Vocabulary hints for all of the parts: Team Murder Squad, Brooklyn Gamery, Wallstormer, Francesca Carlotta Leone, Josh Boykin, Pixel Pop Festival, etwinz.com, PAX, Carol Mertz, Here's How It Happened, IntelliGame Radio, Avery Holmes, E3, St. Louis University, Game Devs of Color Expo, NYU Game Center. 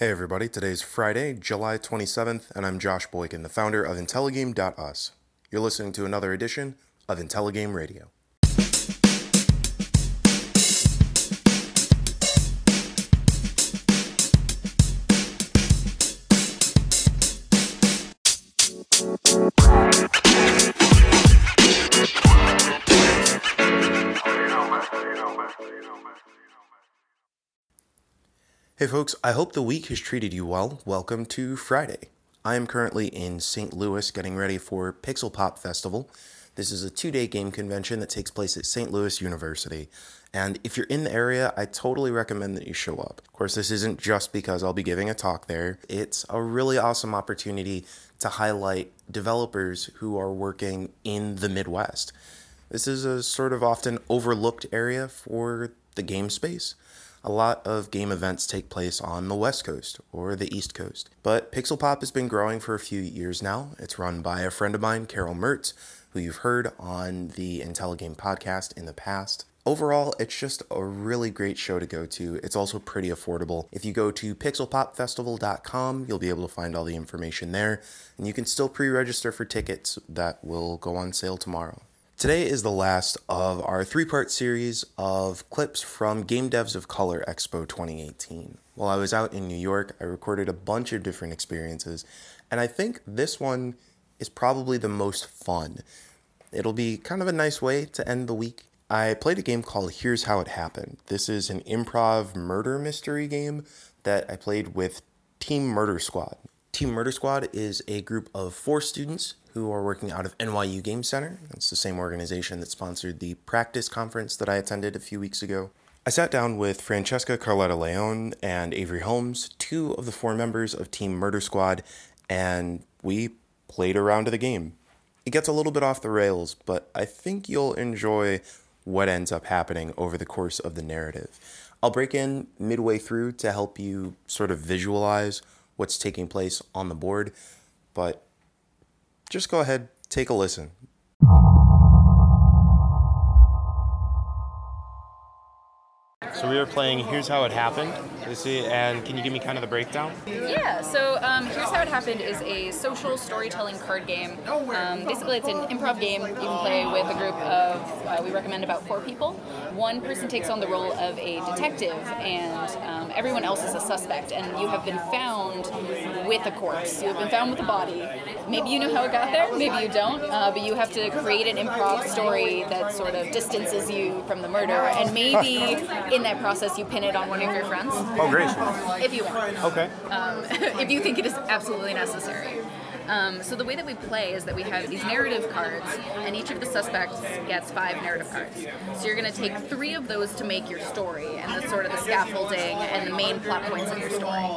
Hey everybody, today's Friday, July 27th, and I'm Josh Boykin, the founder of IntelliGame.us. You're listening to another edition of IntelliGame Radio. Hey folks, I hope the week has treated you well. Welcome to Friday. I am currently in St. Louis getting ready for Pixel Pop Festival. This is a two-day game convention that takes place at St. Louis University. And if you're in the area, I totally recommend that you show up. Of course, this isn't just because I'll be giving a talk there. It's a really awesome opportunity to highlight developers who are working in the Midwest. This is a sort of often overlooked area for the game space. A lot of game events take place on the West Coast or the East Coast. But Pixel Pop has been growing for a few years now. It's run by a friend of mine, Carol Mertz, who you've heard on the IntelliGame podcast in the past. Overall, it's just a really great show to go to. It's also pretty affordable. If you go to pixelpopfestival.com, you'll be able to find all the information there. And you can still pre-register for tickets that will go on sale tomorrow. Today is the last of our three-part series of clips from Game Devs of Color Expo 2018. While I was out in New York, I recorded a bunch of different experiences, and I think this one is probably the most fun. It'll be kind of a nice way to end the week. I played a game called Here's How It Happened. This is an improv murder mystery game that I played with Team Murder Squad. Team Murder Squad is a group of four students who are working out of NYU Game Center. It's the same organization that sponsored the practice conference that I attended a few weeks ago. I sat down with Francesca Carlotta Leone and Avery Holmes, two of the four members of Team Murder Squad, and we played a round of the game. It gets a little bit off the rails, but I think you'll enjoy what ends up happening over the course of the narrative. I'll break in midway through to help you sort of visualize what's taking place on the board, but just go ahead, take a listen. So we are playing Here's How It Happened, and can you give me kind of the breakdown? Yeah, so Here's How It Happened is a social storytelling card game. Basically, it's an improv game you can play with a group of, we recommend about four people. One person takes on the role of a detective, and everyone else is a suspect, and you have been found with a corpse. You have been found with a body. Maybe you know how it got there, maybe you don't, but you have to create an improv story that sort of distances you from the murder, and maybe in that process you pin it on one of your friends. Oh, great. If you want. Okay. If you think it is absolutely necessary. So the way that we play is that we have these narrative cards, and each of the suspects gets five narrative cards. So you're going to take three of those to make your story, and that's sort of the scaffolding and the main plot points of your story.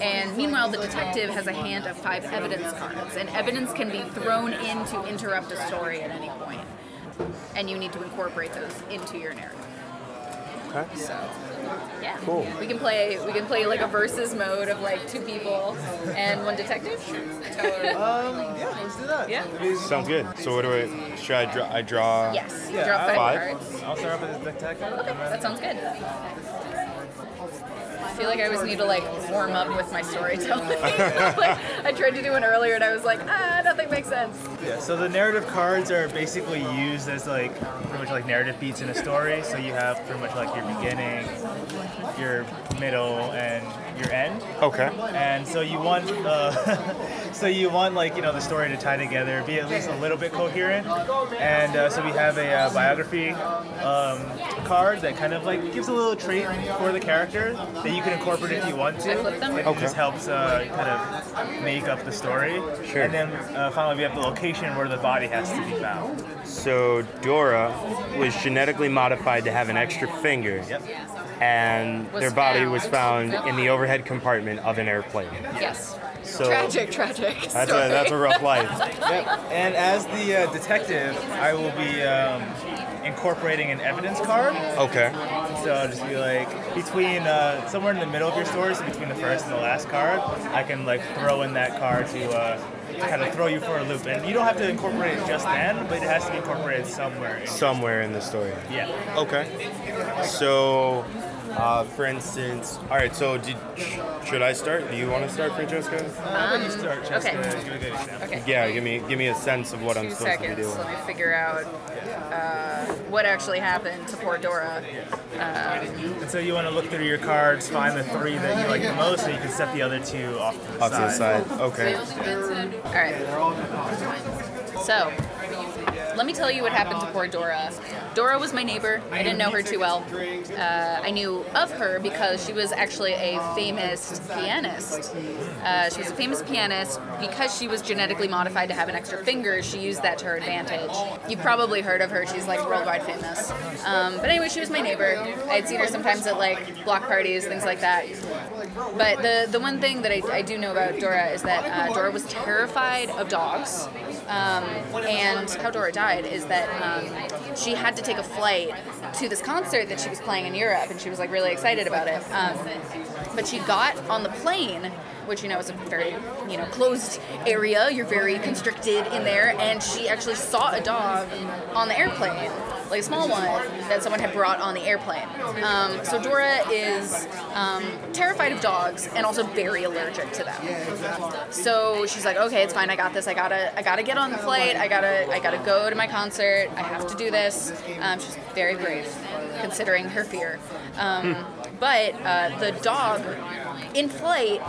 And meanwhile, the detective has a hand of five evidence cards, and evidence can be thrown in to interrupt a story at any point. And you need to incorporate those into your narrative. Okay. So, yeah. Cool. We can play like a versus mode of like two people and one detective. Yeah, let's do that. Yeah. Sounds good. So what do I? Should I draw? I draw. Yes. Yeah, draw five cards. I'll start off with the detective. Okay, that sounds good. I feel like I always need to like warm up with my storytelling. Like, I tried to do one earlier and I was like, nothing makes sense. Yeah, so the narrative cards are basically used as like pretty much like narrative beats in a story. So you have pretty much like your beginning, your middle, and your end. Okay. And so you want like, you know, the story to tie together, be at least a little bit coherent. And so we have a biography card that kind of like gives a little trait for the character that you can incorporate if you want to. It just helps kind of make up the story. Sure. And then finally we have the location where the body has to be found. So Dora was genetically modified to have an extra finger. Yep. And their body was found in the overhead compartment of an airplane. Yes. So tragic story. That's a rough life. Yep. And as the detective, I will be incorporating an evidence card. Okay. So I'll just be like, between somewhere in the middle of your story, so between the first and the last card, I can like throw in that card to kind of throw you for a loop. And you don't have to incorporate it just then, but it has to be incorporated somewhere. Somewhere in the story. Yeah. Okay. So For instance, all right, so should I start? Do you want to start, Francesca? How do you start, Francesca? Okay. Give me a good example. Okay. Yeah, give me a sense of what I'm supposed to be doing. 2 seconds, let me figure out what actually happened to poor Dora. And so you want to look through your cards, find the 3 that you like the most, so you can set the other 2 off to the side. Okay. All right. So, let me tell you what happened to poor Dora. Dora was my neighbor. I didn't know her too well. I knew of her because she was actually a famous pianist. She was a famous pianist because she was genetically modified to have an extra finger. She used that to her advantage. You've probably heard of her. She's like worldwide famous. But anyway, she was my neighbor. I'd seen her sometimes at like block parties, things like that. But the one thing that I do know about Dora is that Dora was terrified of dogs. And how Dora died is that she had to take a flight to this concert that she was playing in Europe, and she was like really excited about it. But she got on the plane, which you know is a very closed area. You're very constricted in there, and she actually saw a dog on the airplane, like a small one that someone had brought on the airplane. So Dora is terrified of dogs and also very allergic to them. So she's like, okay, it's fine. I got this. I gotta get on the flight. I gotta go to my concert. I have to do this. She's very brave, considering her fear. But the dog in flight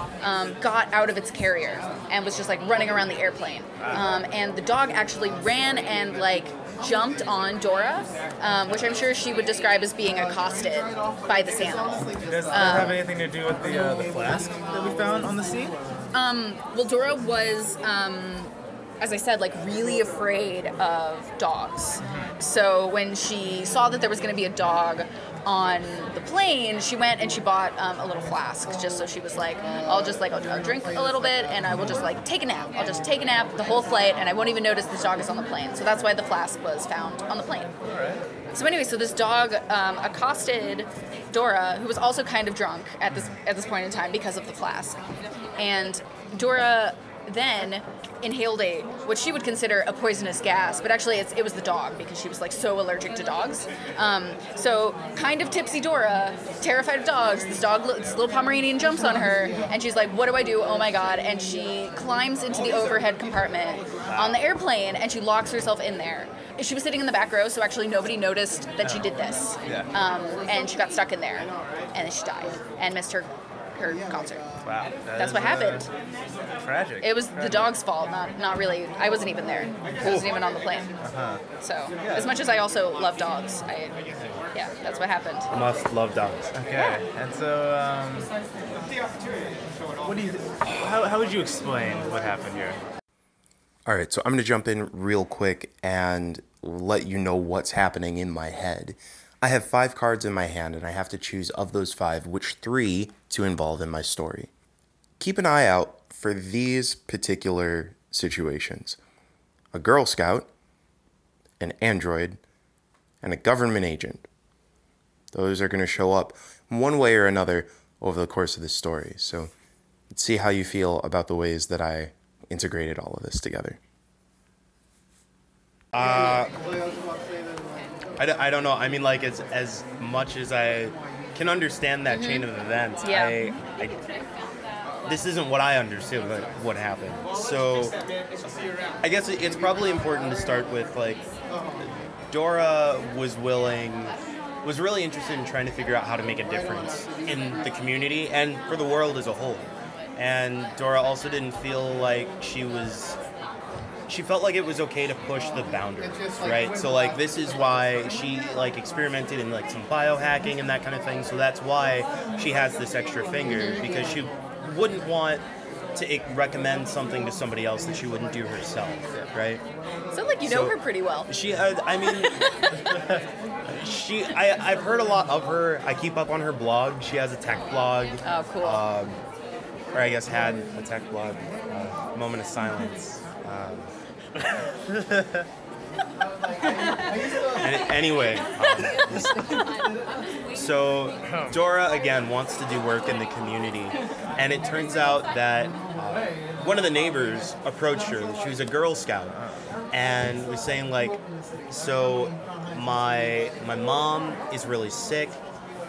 got out of its carrier and was just like running around the airplane. And the dog actually ran and like jumped on Dora, which I'm sure she would describe as being accosted by this animal. Does that have anything to do with the flask that we found on the sea? Well, Dora was, as I said, like really afraid of dogs. So when she saw that there was going to be a dog on the plane, she went and she bought a little flask, just so she was like, I'll drink a little bit and I will just like take a nap. I'll just take a nap the whole flight and I won't even notice this dog is on the plane. So that's why the flask was found on the plane. So anyway, so this dog accosted Dora, who was also kind of drunk at this point in time because of the flask. And Dora then inhaled what she would consider a poisonous gas, but actually it was the dog because she was like so allergic to dogs. So kind of tipsy Dora, terrified of dogs, this little Pomeranian jumps on her and she's like, what do I do? Oh my god. And she climbs into the overhead compartment on the airplane and she locks herself in there. She was sitting in the back row, so actually nobody noticed that she did this. And she got stuck in there and then she died and missed her concert. Wow. That's what happened. Tragic. It was the dog's fault, not really. I wasn't even there. I wasn't even on the plane. So, as much as I also love dogs, that's what happened. Must love dogs. Okay. Yeah. And so, how would you explain what happened here? All right, so I'm going to jump in real quick and let you know what's happening in my head. I have 5 cards in my hand, and I have to choose of those 5 which 3 to involve in my story. Keep an eye out for these particular situations: a Girl Scout, an android, and a government agent. Those are going to show up one way or another over the course of this story, so let's see how you feel about the ways that I integrated all of this together. I don't know. I mean, like, as much as I can understand that chain of events, this isn't what I understood, like, what happened. So I guess it's probably important to start with, like, Dora was really interested in trying to figure out how to make a difference in the community and for the world as a whole. And Dora also didn't feel like she felt like it was okay to push the boundaries, right? So, like, this is why she, like, experimented in, like, some biohacking and that kind of thing. So that's why she has this extra finger, because she wouldn't want to recommend something to somebody else that she wouldn't do herself, right? So, like, you know her pretty well. She, I mean, I've heard a lot of her. I keep up on her blog. She has a tech blog. Oh, cool. Or I guess had a tech blog. Moment of silence. So Dora again wants to do work in the community, and it turns out that one of the neighbors approached her. She was a Girl Scout and was saying, like, so my mom is really sick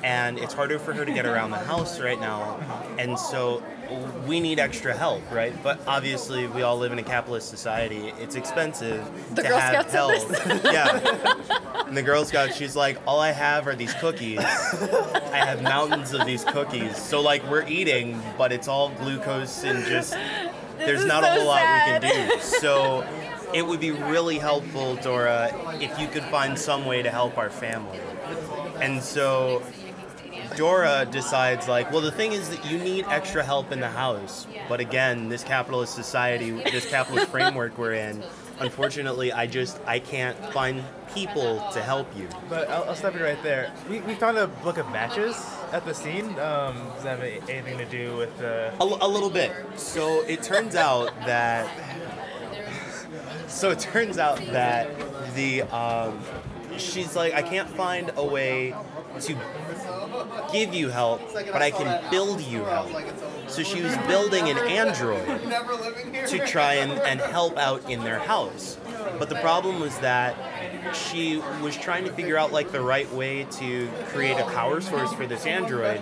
and it's harder for her to get around the house right now, and so we need extra help, right? But obviously, we all live in a capitalist society. It's expensive the to Girl have Scouts help. Yeah. And the Girl Scout, she's like, all I have are these cookies. I have mountains of these cookies. So, like, we're eating, but it's all glucose and just there's not so a whole sad. Lot we can do. So it would be really helpful, Dora, if you could find some way to help our family. And so Dora decides, like, well, the thing is that you need extra help in the house. But again, this capitalist society, this capitalist framework we're in, unfortunately, I can't find people to help you. But I'll stop you right there. We found a book of matches at the scene. Does that have anything to do with the... A little bit. So it turns out that... the... she's like, I can't find a way to give you help, but I can build you help. So she was building an android to try and help out in their house. But the problem was that she was trying to figure out, like, the right way to create a power source for this android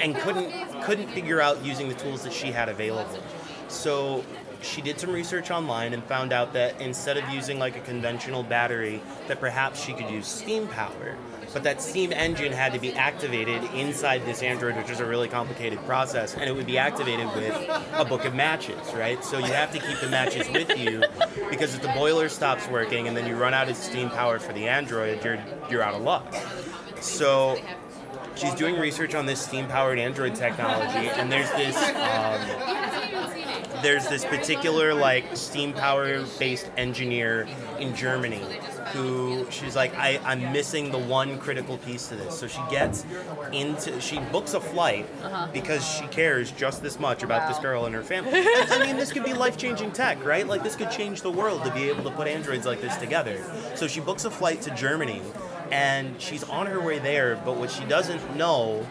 and couldn't figure out using the tools that she had available. So she did some research online and found out that instead of using, like, a conventional battery, that perhaps she could use steam power. But that steam engine had to be activated inside this android, which is a really complicated process, and it would be activated with a book of matches, right? So you have to keep the matches with you, because if the boiler stops working and then you run out of steam power for the android, you're out of luck. So she's doing research on this steam-powered android technology, and there's this particular, like, steam power-based engineer in Germany who, she's like, I'm missing the one critical piece to this. So she books a flight because she cares just this much about this girl and her family. And, I mean, this could be life-changing tech, right? Like, this could change the world to be able to put androids like this together. So she books a flight to Germany, and she's on her way there, but what she doesn't know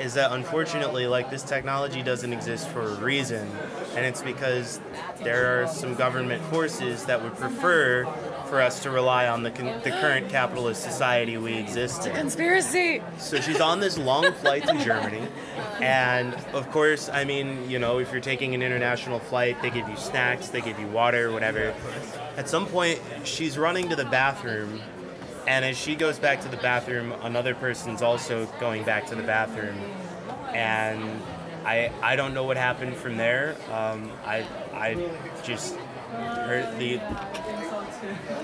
is that, unfortunately, like, this technology doesn't exist for a reason, and it's because there are some government forces that would prefer for us to rely on the current capitalist society we exist in. Conspiracy! So she's on this long flight to Germany, and, of course, I mean, you know, if you're taking an international flight, they give you snacks, they give you water, whatever. At some point, she's running to the bathroom, and as she goes back to the bathroom, another person's also going back to the bathroom. And I don't know what happened from there. I just heard the...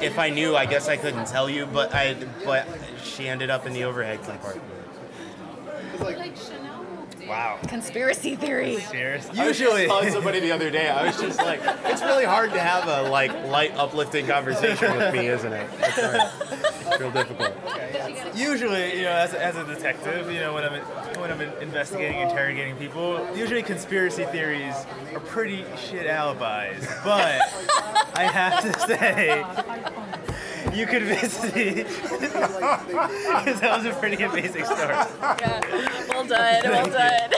If I knew, I guess I couldn't tell you, but she ended up in the overhead compartment. Wow. Conspiracy theory. Seriously? Usually. I told somebody the other day, I was just like, it's really hard to have a, like, light, uplifting conversation with me, isn't it? It's hard. Real difficult. Usually, you know, as a detective, you know, when I'm investigating, interrogating people, usually conspiracy theories are pretty shit alibis. But I have to say, you convinced me, because that was a pretty amazing story. Yeah, well done, well done.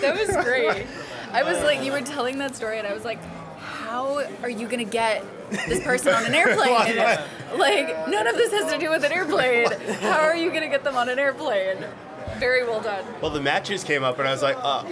That was great. I was like, you were telling that story, and I was like, how are you going to get this person on an airplane? Like, none of this has to do with an airplane. How are you going to get them on an airplane? Very well done. Well, the matches came up, and I was like, oh,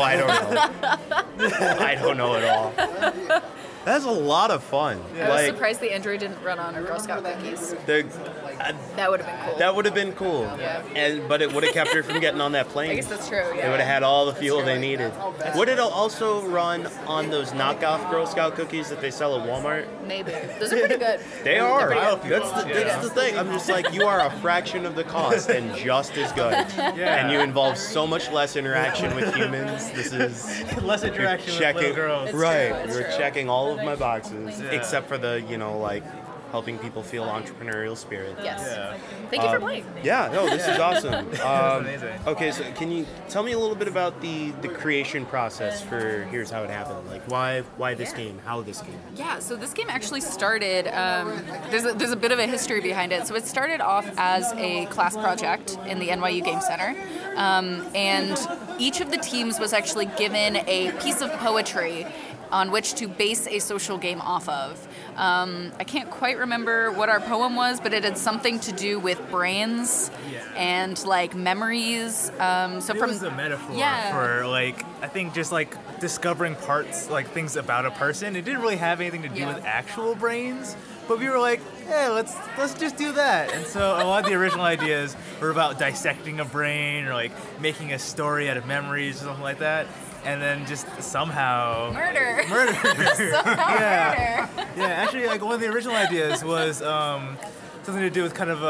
I don't know. I don't know at all. That's a lot of fun. Yeah. I was surprised the android didn't run on her Girl Scout cookies. That would have been cool. That would have been cool. Yeah. But it would have kept her from getting on that plane. I guess that's true, yeah. They would have had all the fuel they needed. Would it also run on those knockoff Girl Scout cookies that they sell at Walmart? Maybe. Those are pretty good. They are. That's the thing. I'm just like, you are a fraction of the cost and just as good. Yeah. And you involve so much less interaction with humans. This is... Less interaction with little girls. It's right. You're checking all of my boxes, except for the, you know, like, helping people feel entrepreneurial spirit. Yes. Yeah. Thank you for playing. Yeah, no, this is awesome. This is amazing. Okay, so can you tell me a little bit about the creation process for Here's How It Happened? Like, why this game? How this game? Yeah, so this game actually started, there's a bit of a history behind it. So it started off as a class project in the NYU Game Center, and each of the teams was actually given a piece of poetry on which to base a social game off of. I can't quite remember what our poem was, but it had something to do with brains and like memories. So it was a metaphor for like, I think just like discovering parts, like things about a person. It didn't really have anything to do with actual brains, but we were like, hey, let's just do that. And so a lot of the original ideas were about dissecting a brain or like making a story out of memories or something like that. And then just somehow... Murder. Yeah, actually, like, one of the original ideas was something to do with kind of,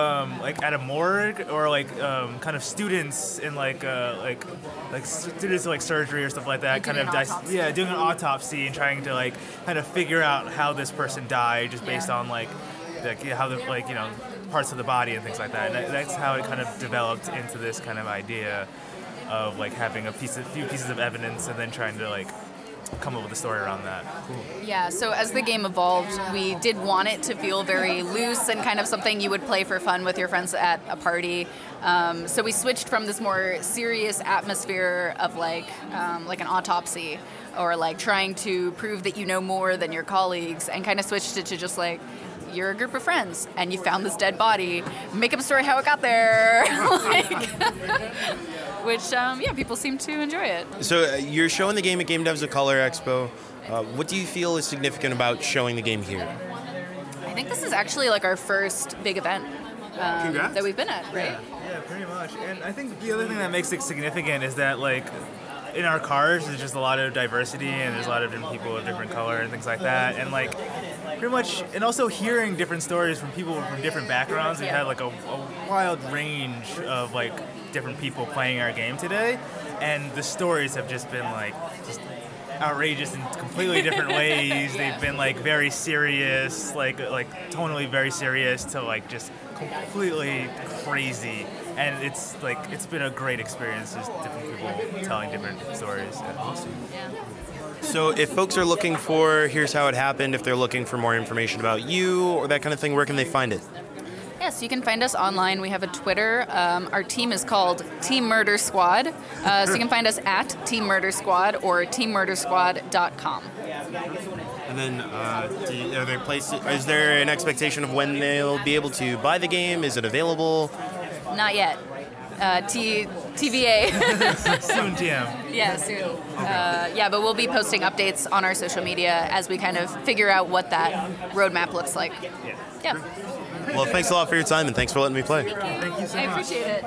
like, at a morgue or, like, kind of students in, like students in, like, surgery or stuff like that. Like kind of doing an autopsy and trying to, like, kind of figure out how this person died just based on, like how the, like, you know, parts of the body and things like that. And that's how it kind of developed into this kind of idea of like having a few pieces of evidence and then trying to like come up with a story around that. Cool. Yeah, so as the game evolved, we did want it to feel very loose and kind of something you would play for fun with your friends at a party. So we switched from this more serious atmosphere of like an autopsy or like trying to prove that you know more than your colleagues and kind of switched it to just like, you're a group of friends, and you found this dead body. Make up a story how it got there. Which, people seem to enjoy it. So you're showing the game at Game Devs of Color Expo. What do you feel is significant about showing the game here? I think this is actually like our first big event that we've been at, right? Yeah, pretty much. And I think the other thing that makes it significant is that like in our cars, there's just a lot of diversity and there's a lot of different people of different color and things like that. And like pretty much, and also hearing different stories from people from different backgrounds. We've had like a wild range of like different people playing our game today, and the stories have just been like just outrageous in completely different ways. They've been like very serious, like tonally very serious to like just completely crazy. And it's like it's been a great experience, just different people telling different stories. And awesome. Yeah. So if folks are looking for Here's How It Happened, if they're looking for more information about you or that kind of thing, where can they find it? Yes, you can find us online. We have a Twitter. Our team is called Team Murder Squad. So you can find us at Team Murder Squad or teammurdersquad.com. And then is there an expectation of when they'll be able to buy the game? Is it available? Not yet. TVA. Soon TM. Yeah, soon. But we'll be posting updates on our social media as we kind of figure out what that roadmap looks like. Yeah. Well, thanks a lot for your time, and thanks for letting me play. Thank you so much. I appreciate it.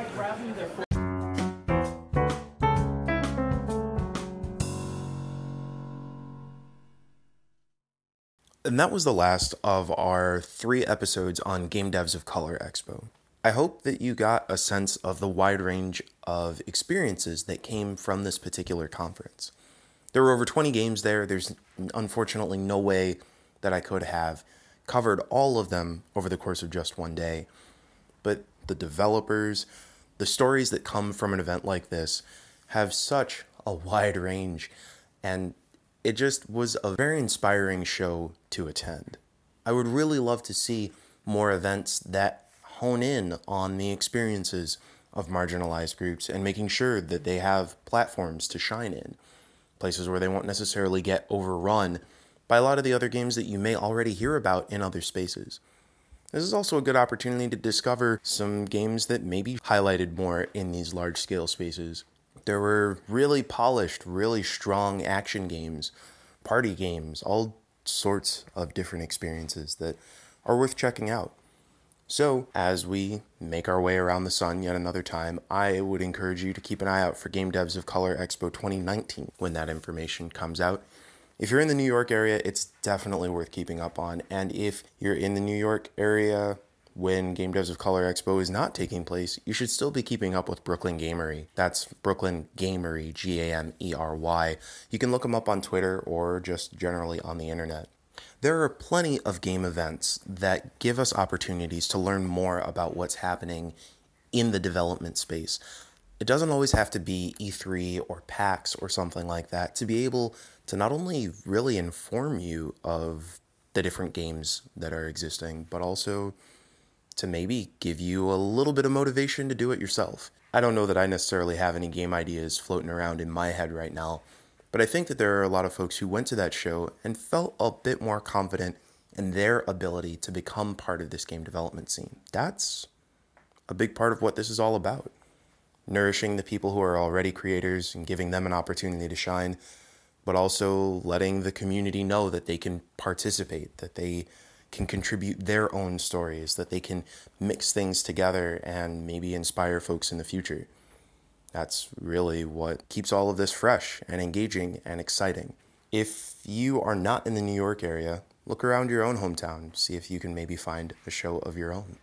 And that was the last of our 3 episodes on Game Devs of Color Expo. I hope that you got a sense of the wide range of experiences that came from this particular conference. There were over 20 games there. There's unfortunately no way that I could have covered all of them over the course of just one day. But the developers, the stories that come from an event like this have such a wide range, and it just was a very inspiring show to attend. I would really love to see more events that hone in on the experiences of marginalized groups and making sure that they have platforms to shine in, places where they won't necessarily get overrun by a lot of the other games that you may already hear about in other spaces. This is also a good opportunity to discover some games that may be highlighted more in these large-scale spaces. There were really polished, really strong action games, party games, all sorts of different experiences that are worth checking out. So, as we make our way around the sun yet another time, I would encourage you to keep an eye out for Game Devs of Color Expo 2019 when that information comes out. If you're in the New York area, it's definitely worth keeping up on. And if you're in the New York area when Game Devs of Color Expo is not taking place, you should still be keeping up with Brooklyn Gamery. That's Brooklyn Gamery, Gamery. You can look them up on Twitter or just generally on the internet. There are plenty of game events that give us opportunities to learn more about what's happening in the development space. It doesn't always have to be E3 or PAX or something like that to be able to not only really inform you of the different games that are existing, but also to maybe give you a little bit of motivation to do it yourself. I don't know that I necessarily have any game ideas floating around in my head right now, But I think that there are a lot of folks who went to that show and felt a bit more confident in their ability to become part of this game development scene. That's a big part of what this is all about. Nourishing the people who are already creators and giving them an opportunity to shine, but also letting the community know that they can participate, that they can contribute their own stories, that they can mix things together and maybe inspire folks in the future. That's really what keeps all of this fresh and engaging and exciting. If you are not in the New York area, look around your own hometown, see if you can maybe find a show of your own.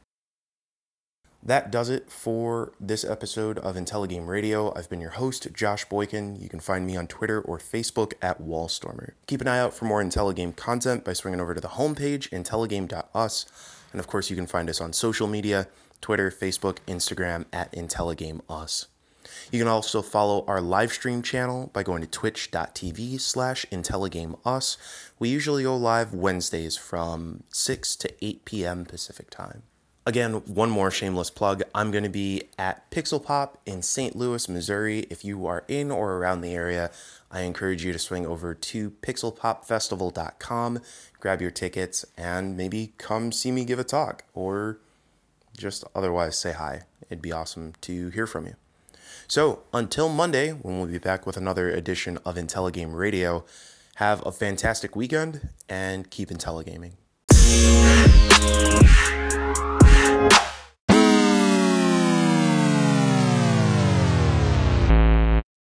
That does it for this episode of IntelliGame Radio. I've been your host, Josh Boykin. You can find me on Twitter or Facebook at Wallstormer. Keep an eye out for more IntelliGame content by swinging over to the homepage, intelligame.us. And of course, you can find us on social media, Twitter, Facebook, Instagram at IntelliGameUs. You can also follow our live stream channel by going to twitch.tv/IntelliGameUs. We usually go live Wednesdays from 6 to 8 p.m. Pacific time. Again, one more shameless plug. I'm going to be at Pixel Pop in St. Louis, Missouri. If you are in or around the area, I encourage you to swing over to pixelpopfestival.com, grab your tickets, and maybe come see me give a talk, or just otherwise say hi. It'd be awesome to hear from you. So until Monday, when we'll be back with another edition of IntelliGame Radio, have a fantastic weekend and keep IntelliGaming.